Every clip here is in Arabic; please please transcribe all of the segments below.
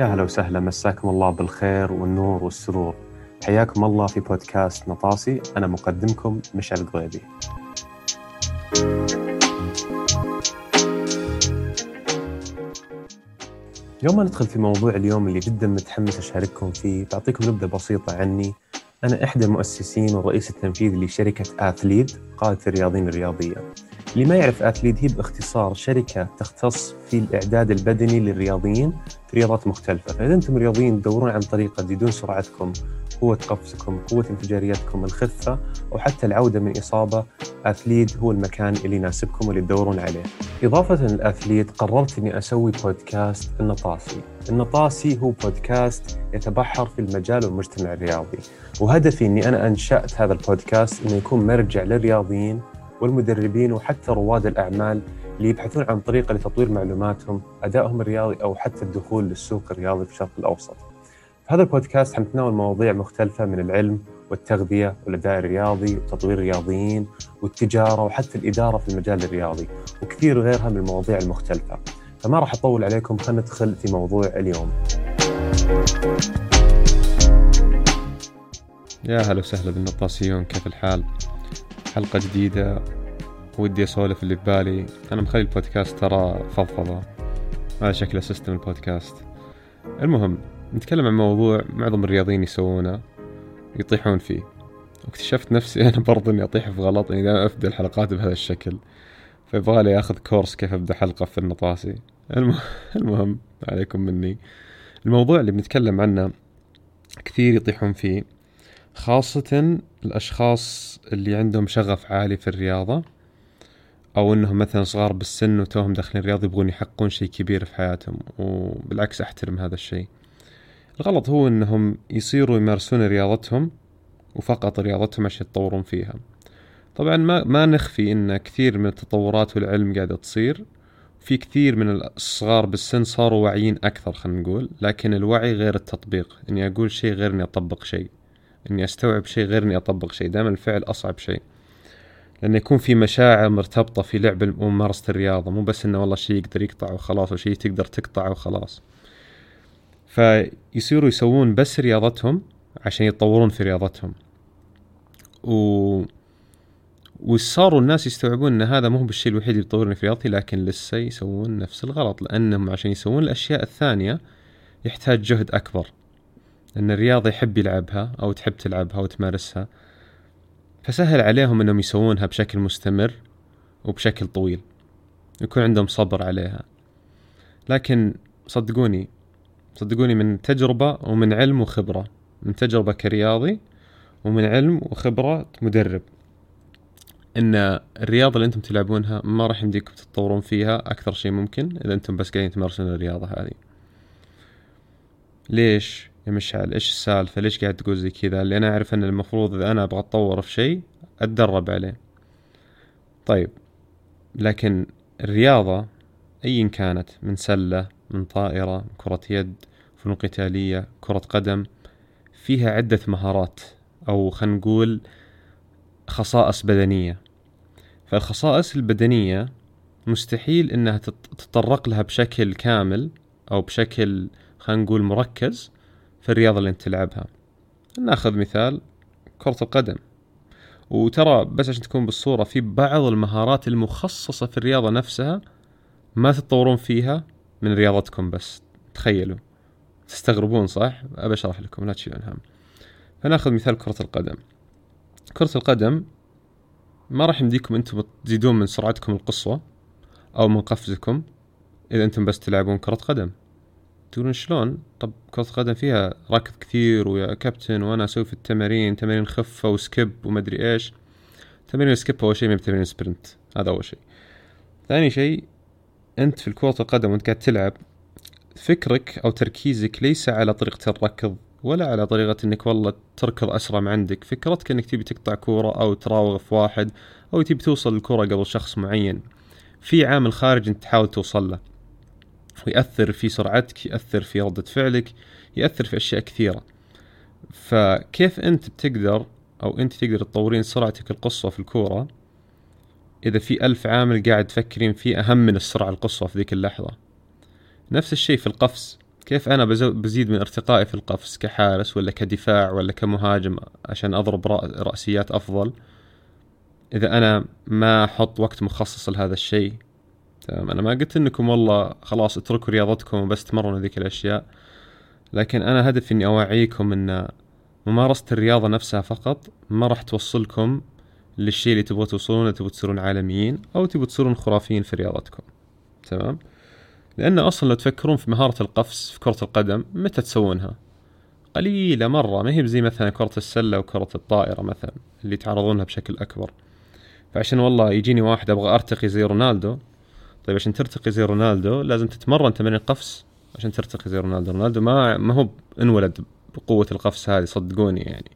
يا هلا وسهلا، مساكم الله بالخير والنور والسرور. حياكم الله في بودكاست نطاسي، أنا مقدمكم مشعل غريبي. اليوم ما ندخل في موضوع اليوم اللي جدا متحمس أشارككم فيه. بعطيكم نبذة بسيطة عني. أنا إحدى المؤسسين والرئيس التنفيذي لشركة آثليد قائد الرياضيين الرياضية. اللي ما يعرف آثليد هي باختصار شركة تختص في الإعداد البدني للرياضيين في رياضات مختلفة. فإذا أنتم رياضيين تدورون عن طريقة تزيدون سرعتكم، قوة قفزكم، قوة انفجاريتكم، الخفة أو حتى العودة من إصابة، آثليد هو المكان اللي يناسبكم واللي تدورون عليه. إضافة لآثليد قررت أني أسوي بودكاست النطاسي. النطاسي هو بودكاست يتبحر في المجال والمجتمع الرياضي، وهدفي أني أنا أنشأت هذا البودكاست أنه يكون مرجع للرياضيين والمدربين وحتى رواد الأعمال اللي يبحثون عن طريقة لتطوير معلوماتهم، أدائهم الرياضي أو حتى الدخول للسوق الرياضي في الشرق الأوسط. في هذا البودكاست حنتناول مواضيع مختلفة من العلم والتغذية والأداء الرياضي وتطوير الرياضيين والتجارة وحتى الإدارة في المجال الرياضي وكثير غيرها من المواضيع المختلفة. فما راح أطول عليكم، خلينا ندخل في موضوع اليوم. يا هلا وسهلا بالنطاسيون، كيف الحال؟ حلقة جديدة، ودي أسولف اللي ببالي. أنا مخلي البودكاست ترى فضفضة، هذا شكله سيستم البودكاست. المهم نتكلم عن موضوع معظم الرياضيين يسوونه، يطيحون فيه، واكتشفت نفسي أنا برضو إني أطيح في غلط، إني دائما أبدأ الحلقات بهذا الشكل، فيبغى لي أخذ كورس كيف أبدأ حلقة في النطاسي. المهم عليكم مني. الموضوع اللي بنتكلم عنه كثير يطيحون فيه، خاصة الأشخاص اللي عندهم شغف عالي في الرياضة، أو أنهم مثلا صغار بالسن وتوهم داخلين الرياضة يبغون يحققون شيء كبير في حياتهم. وبالعكس أحترم هذا الشيء. الغلط هو أنهم يصيروا يمارسون رياضتهم وفقط رياضتهم عشان يتطورون فيها. طبعا ما نخفي أن كثير من التطورات والعلم قاعدة تصير، في كثير من الصغار بالسن صاروا واعيين أكثر خلينا نقول، لكن الوعي غير التطبيق. أني أقول شيء غير أني أطبق شيء، اني استوعب شيء غير اني اطبق شيء. دائما الفعل اصعب شيء، لانه يكون في مشاعر مرتبطه في لعب وممارسه الرياضه، مو بس انه والله شيء يقدر يقطع وخلاص، وشيء تقدر تقطعه وخلاص. فيصيروا يسوون بس رياضتهم عشان يتطورون في رياضتهم، وصاروا الناس يستوعبون ان هذا مو بالشيء الوحيد اللي يطورني في رياضتي، لكن لسه يسوون نفس الغلط، لانهم عشان يسوون الاشياء الثانيه يحتاج جهد اكبر، ان الرياضي يحب يلعبها او تحب تلعبها وتمارسها، فسهل عليهم انهم يسوونها بشكل مستمر وبشكل طويل، يكون عندهم صبر عليها. لكن صدقوني من تجربة ومن علم وخبرة، من تجربة كرياضي ومن علم وخبرة مدرب، ان الرياضة اللي انتم تلعبونها ما راح يمديكم تتطورون فيها اكثر شيء ممكن اذا انتم بس قاعدين تمارسون الرياضة هذه. ليش يا مشعل؟ إيش السالفة؟ ليش قاعد تقول زي كذا؟ اللي أنا أعرف أن المفروض إذا أنا أبغى أتطور في شيء أتدرب عليه. طيب، لكن الرياضة أي كانت، من سلة، من طائرة، من كرة يد، فنون قتالية، كرة قدم، فيها عدة مهارات أو خلينا نقول خصائص بدنية. فالخصائص البدنية مستحيل إنها تتطرق لها بشكل كامل أو بشكل خلينا نقول مركز في الرياضة اللي انت تلعبها. ناخذ مثال كرة القدم، وترى بس عشان تكون بالصورة، في بعض المهارات المخصصة في الرياضة نفسها ما تتطورون فيها من رياضتكم بس. تخيلوا، تستغربون صح؟ أشرح لكم لا تشيلون هم. فناخذ مثال كرة القدم. كرة القدم ما راح يمديكم انتم تزيدون من سرعتكم القصوى أو من قفزكم إذا انتم بس تلعبون كرة قدم. تقولون شلون؟ طب كرة قدم فيها ركض كثير ويا كابتن، وانا اسوي في التمارين تمارين خفه وسكيب ومدري ايش. تمارين السكيب اول شيء، ما بتمارين سبرنت، هذا اول شيء. ثاني شيء، انت في كرة القدم وانت قاعد تلعب فكرك او تركيزك ليس على طريقه الركض ولا على طريقه انك والله تركض اسرع ما عندك. فكرتك انك تبي تقطع كوره او تراوغ في واحد او تبي توصل الكره قبل شخص معين. في عامل خارج انت تحاول توصل له، ويأثر في سرعتك، يأثر في ردة فعلك، يأثر في أشياء كثيرة. فكيف أنت بتقدر أو أنت تقدر تطورين سرعتك القصوى في الكورة إذا في 1000 عامل قاعد تفكرين فيه أهم من السرعة القصوى في ذيك اللحظة؟ نفس الشيء في القفز، كيف أنا بزيد من ارتقائي في القفص كحارس ولا كدفاع ولا كمهاجم عشان أضرب رأسيات أفضل إذا أنا ما أحط وقت مخصص لهذا الشيء؟ تمام، أنا ما قلت إنكم والله خلاص اتركوا رياضتكم وبس تمرنوا ذيك الأشياء، لكن أنا هدفي إني أوعيكم إن ممارسة الرياضة نفسها فقط ما راح توصلكم للشيء اللي تبغوا توصلونه، تبغوا تصيرون عالميين أو تبغوا تصيرون خرافيين في رياضتكم. تمام، لأن أصلا لو تفكرون في مهارة القفز في كرة القدم متى تسوونها؟ قليلة مرة، ما هي زي مثلا كرة السلة وكرة الطائرة مثلا اللي تعرضونها بشكل أكبر. فعشان والله يجيني واحد أبغى أرتقي زي رونالدو، طيب عشان ترتقي زي رونالدو لازم تتمرن تمارين القفز عشان ترتقي زي رونالدو. رونالدو ما هو انولد بقوة القفز هذه، صدقوني يعني.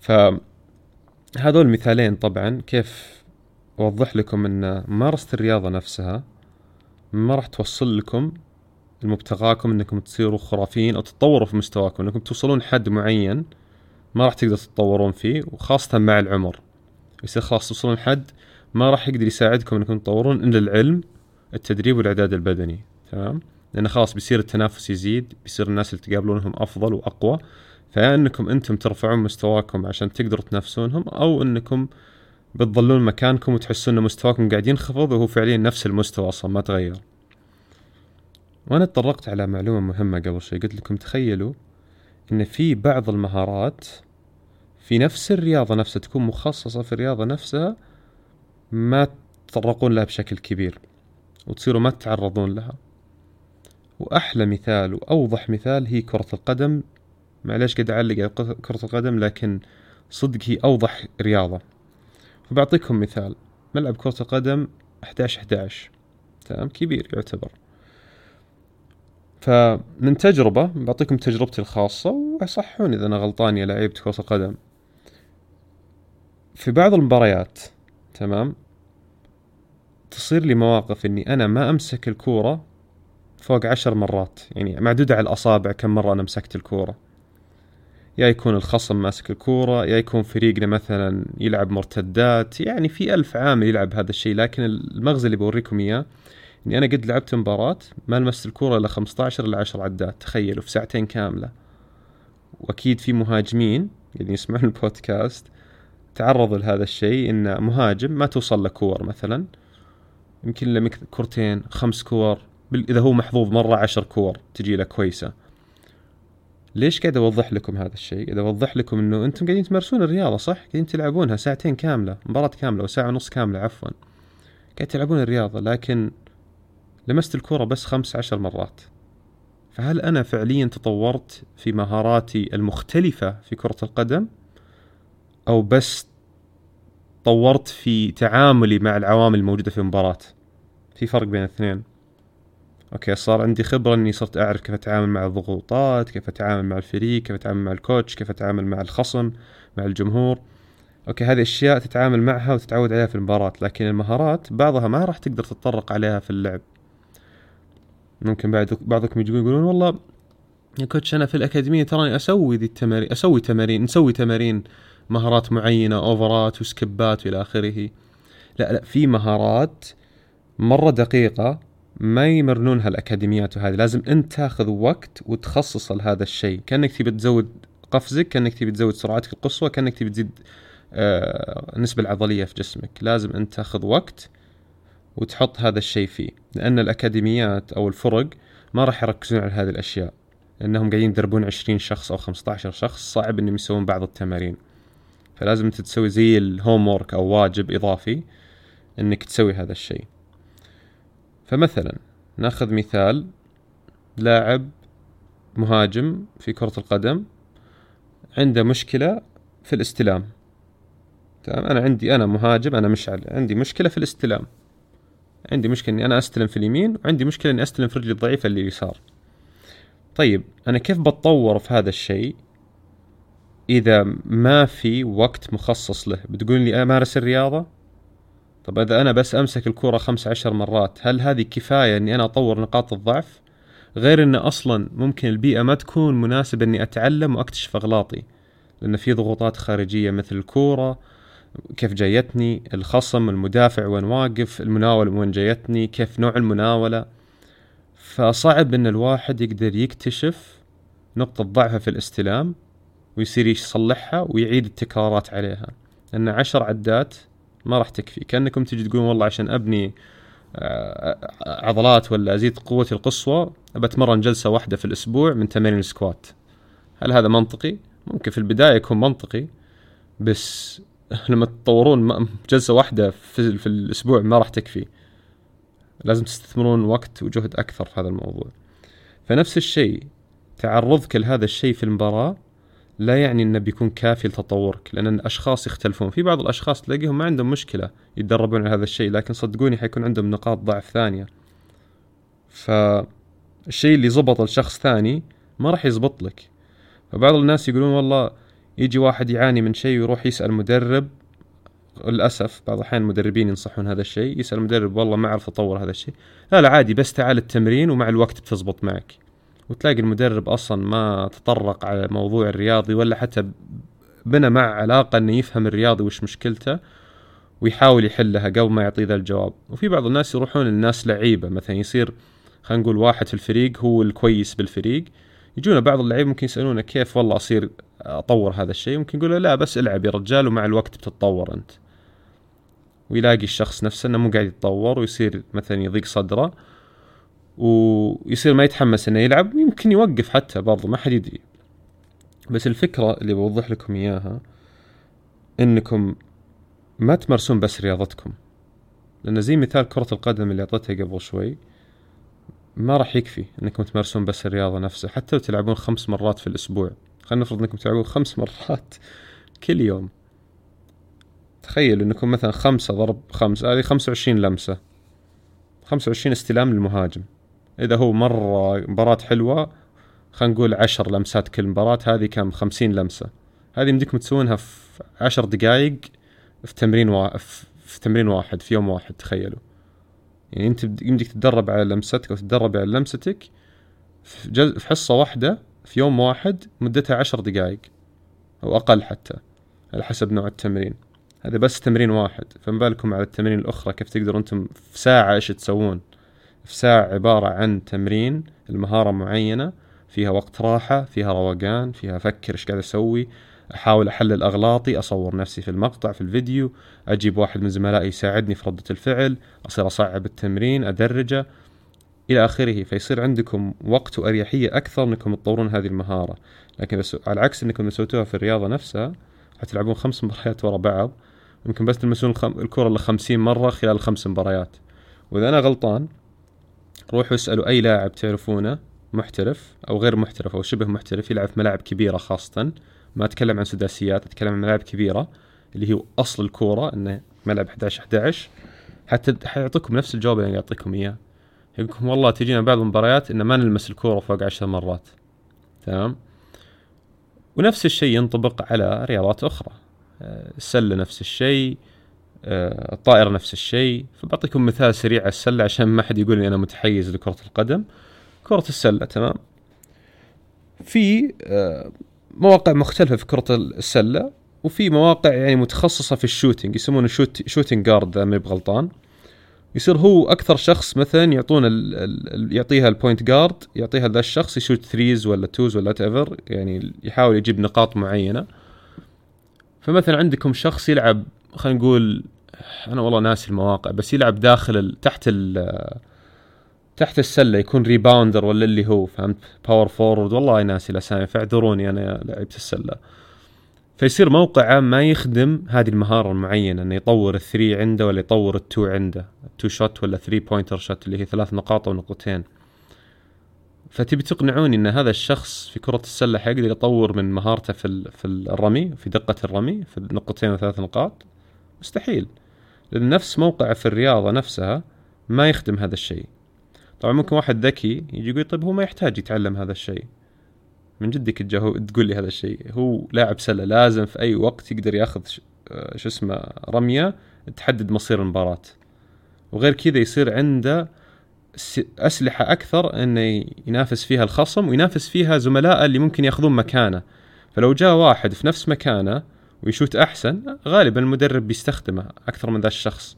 فهذول مثالين طبعا كيف أوضح لكم أن ممارسة الرياضة نفسها ما راح توصل لكم المبتغاكم انكم تصيروا خرافيين او تتطوروا في مستواكم، انكم توصلون حد معين ما راح تقدر تتطورون فيه، وخاصة مع العمر يصير خلاص توصلون حد ما راح يقدر يساعدكم انكم تتطورون الا العلم، التدريب والاعداد البدني. تمام، لان خلاص بيصير التنافس يزيد، بيصير الناس اللي تقابلونهم افضل واقوى، فانكم انتم ترفعون مستواكم عشان تقدروا تنافسونهم، او انكم بتظلون مكانكم وتحسون ان مستواكم قاعدين ينخفض وهو فعليا نفس المستوى اصلا ما تغير. وانا اتطرقت على معلومه مهمه قبل شوي، قلت لكم تخيلوا ان في بعض المهارات في نفس الرياضه نفسها تكون مخصصه في الرياضه نفسها ما تطرقون لها بشكل كبير وتصيروا ما تتعرضون لها. واحلى مثال واوضح مثال هي كره القدم، معليش قد اعلق كره القدم لكن صدق هي اوضح رياضه. فبعطيكم مثال، ملعب كرة القدم 11-11 تمام، كبير يعتبر. فمن تجربة بعطيكم تجربتي الخاصة وصحوني إذا أنا غلطان يا لعيبة كرة القدم. في بعض المباريات تمام تصير لي مواقف إني أنا ما أمسك الكورة فوق 10 مرات، يعني معدودة على الأصابع كم مرة أنا مسكت الكورة. يا يكون الخصم ماسك الكورة، يا يكون فريقنا مثلا يلعب مرتدات، يعني في 1000 عامل يلعب هذا الشيء. لكن المغزى اللي بوريكم إياه إني أنا قد لعبت مباراة ما لمست الكورة إلا 15 إلى 10 عدات، تخيلوا في 2 ساعة كاملة. وأكيد في مهاجمين اللي يسمعون البودكاست تعرضوا لهذا الشيء، إن مهاجم ما توصل له كور مثلا، يمكن له 2-5 كور، إذا هو محظوظ مرة 10 كور تجي له كويسة. ليش قاعد أوضح لكم هذا الشيء؟ قاعد أوضح لكم إنه أنتم قاعدين تمارسون الرياضة صح، قاعدين تلعبونها 2 ساعة كاملة، مباراة كاملة وساعة ونص كاملة عفوا، قاعد تلعبون الرياضة، لكن لمست الكرة بس 15 مرات. فهل أنا فعليا تطورت في مهاراتي المختلفة في كرة القدم، أو بس طورت في تعاملي مع العوامل الموجودة في مباراة؟ في فرق بين الاثنين. اوكي، صار عندي خبرة اني صرت اعرف كيف اتعامل مع الضغوطات، كيف اتعامل مع الفريق، كيف اتعامل مع الكوتش، كيف اتعامل مع الخصم، مع الجمهور. اوكي، هذه اشياء تتعامل معها وتتعود عليها في المباراة، لكن المهارات بعضها ما راح تقدر تتطرق عليها في اللعب. ممكن بعضكم يقولون والله يا كوتش انا في الاكاديمية تراني نسوي تمارين مهارات معينة، اوفرات وسكبات والى اخره. لا، في مهارات مرة دقيقة ما يمرنونها الأكاديميات، وهذه لازم أنت تاخذ وقت وتخصص لهذا الشيء. كأنك تبي تزود قفزك، كأنك تبي تزود سرعتك القصوى، كأنك تبي تزيد النسبة العضلية في جسمك، لازم أنت تاخذ وقت وتحط هذا الشيء فيه. لأن الأكاديميات أو الفرق ما راح يركزون على هذه الأشياء، لأنهم قاعدين يدربون 20 شخص أو 15 شخص، صعب إنهم يسوون بعض التمارين. فلازم أنت تسوي زي الهومورك أو واجب إضافي إنك تسوي هذا الشيء. فمثلا ناخذ مثال لاعب مهاجم في كرة القدم عنده مشكلة في الاستلام. تمام، انا مهاجم، انا مشعل، عندي مشكلة في الاستلام، عندي مشكلة اني انا استلم في اليمين، وعندي مشكلة اني استلم في رجلي الضعيفة اللي يسار. طيب انا كيف بتطور في هذا الشيء اذا ما في وقت مخصص له؟ بتقول لي امارس الرياضة؟ طب إذا أنا بس أمسك الكرة 15 مرات، هل هذه كفاية أني أنا أطور نقاط الضعف؟ غير أن أصلا ممكن البيئة ما تكون مناسبة أني أتعلم وأكتشف أغلاطي، لأن في ضغوطات خارجية مثل الكرة كيف جايتني، الخصم، المدافع وين واقف، المناولة وين جايتني، كيف نوع المناولة. فصعب ان الواحد يقدر يكتشف نقطة ضعفها في الاستلام ويصير يصلحها ويعيد التكرارات عليها، ان 10 عدات ما راح تكفي. كأنكم تجي تقولون والله عشان ابني عضلات ولا ازيد قوتي القصوى بتمرن جلسة واحدة في الاسبوع من تمارين السكوات. هل هذا منطقي؟ ممكن في البداية يكون منطقي، بس لما تطورون جلسة واحدة في الاسبوع ما راح تكفي، لازم تستثمرون وقت وجهد اكثر في هذا الموضوع. فنفس الشيء تعرضك لهذا الشيء في المباراة لا يعني انه بيكون كافي لتطورك، لان الاشخاص يختلفون. في بعض الاشخاص تلاقيهم ما عندهم مشكلة يتدربون على هذا الشيء، لكن صدقوني حيكون عندهم نقاط ضعف ثانية، فالشيء اللي زبط لشخص ثاني ما راح يزبط لك. فبعض الناس يقولون والله يجي واحد يعاني من شيء ويروح يسأل مدرب، للأسف بعض الأحيان المدربين ينصحون هذا الشيء، يسأل المدرب والله ما أعرف أطور هذا الشيء، لا عادي بس تعال التمرين ومع الوقت بتزبط معك. وتلاقي المدرب أصلا ما تطرق على موضوع الرياضي ولا حتى بنى مع علاقة أنه يفهم الرياضي وش مشكلته ويحاول يحلها قبل ما يعطي ذا الجواب. وفي بعض الناس يروحون للناس لعيبة، مثلا يصير خلينا نقول واحد في الفريق هو الكويس بالفريق، يجونا بعض اللعيبة ممكن يسألونه كيف والله أصير أطور هذا الشيء، ممكن يقول له لا بس العب يا رجال ومع الوقت بتتطور أنت. ويلاقي الشخص نفسه أنه مو قاعد يتطور ويصير مثلا يضيق صدره ويصير ما يتحمس أنه يلعب، يمكن يوقف حتى برضو ما حد يدري. بس الفكرة اللي بوضح لكم إياها أنكم ما تمارسون بس رياضتكم، لأن زي مثال كرة القدم اللي أعطيتها قبل شوي ما راح يكفي انكم تمارسون بس الرياضة نفسها. حتى لو تلعبون 5 مرات في الاسبوع، خلينا نفرض انكم تلعبون 5 مرات كل يوم، تخيل انكم مثلا 5 × 5 هذه 25 لمسة، 25 استلام للمهاجم. اذا هو مرة مباراة حلوة خلينا نقول 10 لمسات كل مباراة، هذه كم؟ 50 لمسة. هذه يمديكم تسوونها في 10 دقائق في تمرين واحد في يوم واحد. تخيلوا يعني انت يمديك تتدرب على لمستك وتتدرب على لمستك في حصة واحدة في يوم واحد مدتها 10 دقائق او اقل حتى على حسب نوع التمرين. هذا بس تمرين واحد، فما بالكم على التمارين الاخرى كيف تقدروا انتم في ساعة ايش تسوون. في ساعة عبارة عن تمرين المهارة معينة، فيها وقت راحة، فيها روقان، فيها افكر ايش قاعد اسوي، احاول احلل اغلاطي، اصور نفسي في المقطع في الفيديو، اجيب واحد من زملائي يساعدني في ردة الفعل، اصير اصعب التمرين، ادرجه الى اخره. فيصير عندكم وقت واريحيه اكثر انكم تطورون هذه المهاره. لكن بس على العكس انكم سويتوها في الرياضه نفسها، حتلعبون 5 مباريات ورا بعض، ممكن بس تلمسون الكره ل50 مرة خلال 5 مباريات. واذا انا غلطان روحوا اسالوا اي لاعب تعرفونه محترف او غير محترف او شبه محترف يلعب في ملاعب كبيره، خاصه ما أتكلم عن سداسيات، أتكلم عن ملاعب كبيرة اللي هي أصل الكورة إنه ملعب 11-11، حتى حيعطيكم نفس الجواب اللي يعطيكم إياه. يقولكم والله تجينا بعض المباريات إنه ما نلمس الكورة فوق 10 مرات، تمام. ونفس الشيء ينطبق على رياضات أخرى، السلة نفس الشيء، الطائرة نفس الشيء. فبعطيكم مثال سريع على السلة عشان ما حد يقول لي أنا متحيز لكرة القدم. كرة السلة، تمام، في مواقع مختلفة في كرة السلة، وفي مواقع يعني متخصصة في الشوتينج، يسمونه شوتينج جارد إذا ما بغلطان. يصير هو أكثر شخص مثلا يعطون يعطيها البوينت جارد، يعطيها ذا الشخص يشوت 3s ولا 2s ولا تأفر، يعني يحاول يجيب نقاط معينة. فمثلا عندكم شخص يلعب، خلينا نقول أنا والله ناسي المواقع، بس يلعب داخل تحت السلة، يكون ريباوندر ولا اللي هو فهمت باور فورورد، والله ناسي الأسامي فاعذروني أنا لعبت السلة. فيصير موقعه ما يخدم هذه المهارة المعينة، أنه يطور 3 عنده ولا يطور 2 عنده، 2 شوت ولا 3 بوينتر شوت اللي هي 3 نقاط ونقطتين. فتبي تقنعوني أن هذا الشخص في كرة السلة حيقدر يطور من مهارته في الرمي، في دقة الرمي، في 2 نقطة و3 نقاط؟ مستحيل، لأن نفس موقعه في الرياضة نفسها ما يخدم هذا الشيء. طبعا ممكن واحد ذكي يجي يقول طيب هو ما يحتاج يتعلم هذا الشيء. من جدك تقول لي هذا الشيء، هو لاعب سلة لازم في أي وقت يقدر يأخذ شو اسمه رمية تحدد مصير المباراة، وغير كذا يصير عنده أسلحة أكثر إنه ينافس فيها الخصم وينافس فيها زملائه اللي ممكن يأخذون مكانه. فلو جاء واحد في نفس مكانه ويشوت أحسن، غالبا المدرب بيستخدمه أكثر من ذا الشخص.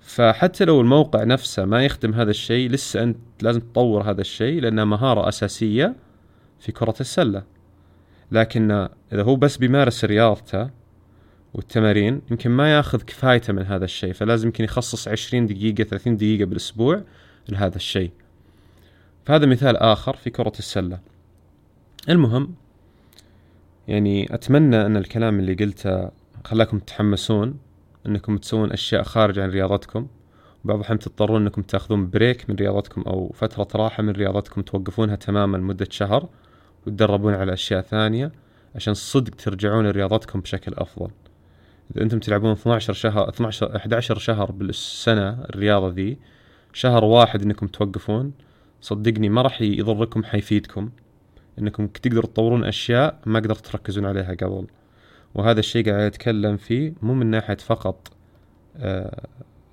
فحتى لو الموقع نفسه ما يخدم هذا الشيء، لسه أنت لازم تطور هذا الشيء لأنه مهارة أساسية في كرة السلة. لكن إذا هو بس بيمارس رياضته والتمارين يمكن ما يأخذ كفايته من هذا الشيء، فلازم يمكن يخصص 20 دقيقة 30 دقيقة بالأسبوع لهذا الشيء. فهذا مثال آخر في كرة السلة. المهم يعني أتمنى أن الكلام اللي قلته خلاكم تتحمسون أنكم تسوون أشياء خارج عن رياضتكم، وبعض الأحيان تضطرون أنكم تأخذون بريك من رياضتكم أو فترة راحة من رياضتكم توقفونها تماما لمدة شهر وتدربون على أشياء ثانية عشان صدق ترجعون لرياضتكم بشكل أفضل. إذا أنتم تلعبون 11 شهر بالسنة الرياضة ذي، شهر واحد أنكم توقفون صدقني ما راح يضركم، حيفيدكم أنكم تقدروا تطورون أشياء ما قدرت تركزون عليها قبل. وهذا الشيء قاعد أتكلم فيه مو من ناحية فقط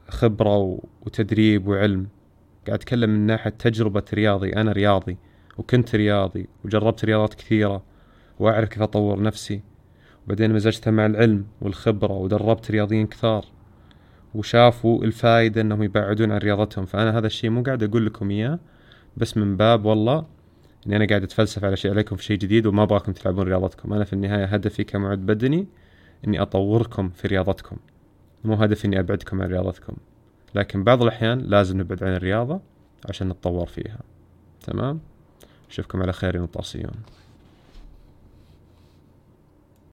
خبرة وتدريب وعلم، قاعد أتكلم من ناحية تجربة رياضي. أنا رياضي وكنت رياضي وجربت رياضات كثيرة وأعرف كيف أطور نفسي، وبعدين مزجتها مع العلم والخبرة ودربت رياضيين كثار وشافوا الفائدة أنهم يبعدون عن رياضتهم. فأنا هذا الشيء مو قاعد أقول لكم إياه بس من باب والله إني أنا قاعد أتفلسف على شيء عليكم في شيء جديد وما أبغاكم تلعبون رياضتكم. أنا في النهاية هدفي كمعد بدني إني أطوركم في رياضتكم، مو هدفي إني أبعدكم عن رياضتكم. لكن بعض الأحيان لازم نبعد عن الرياضة عشان نتطور فيها. تمام، أشوفكم على خير يا نطاسيون.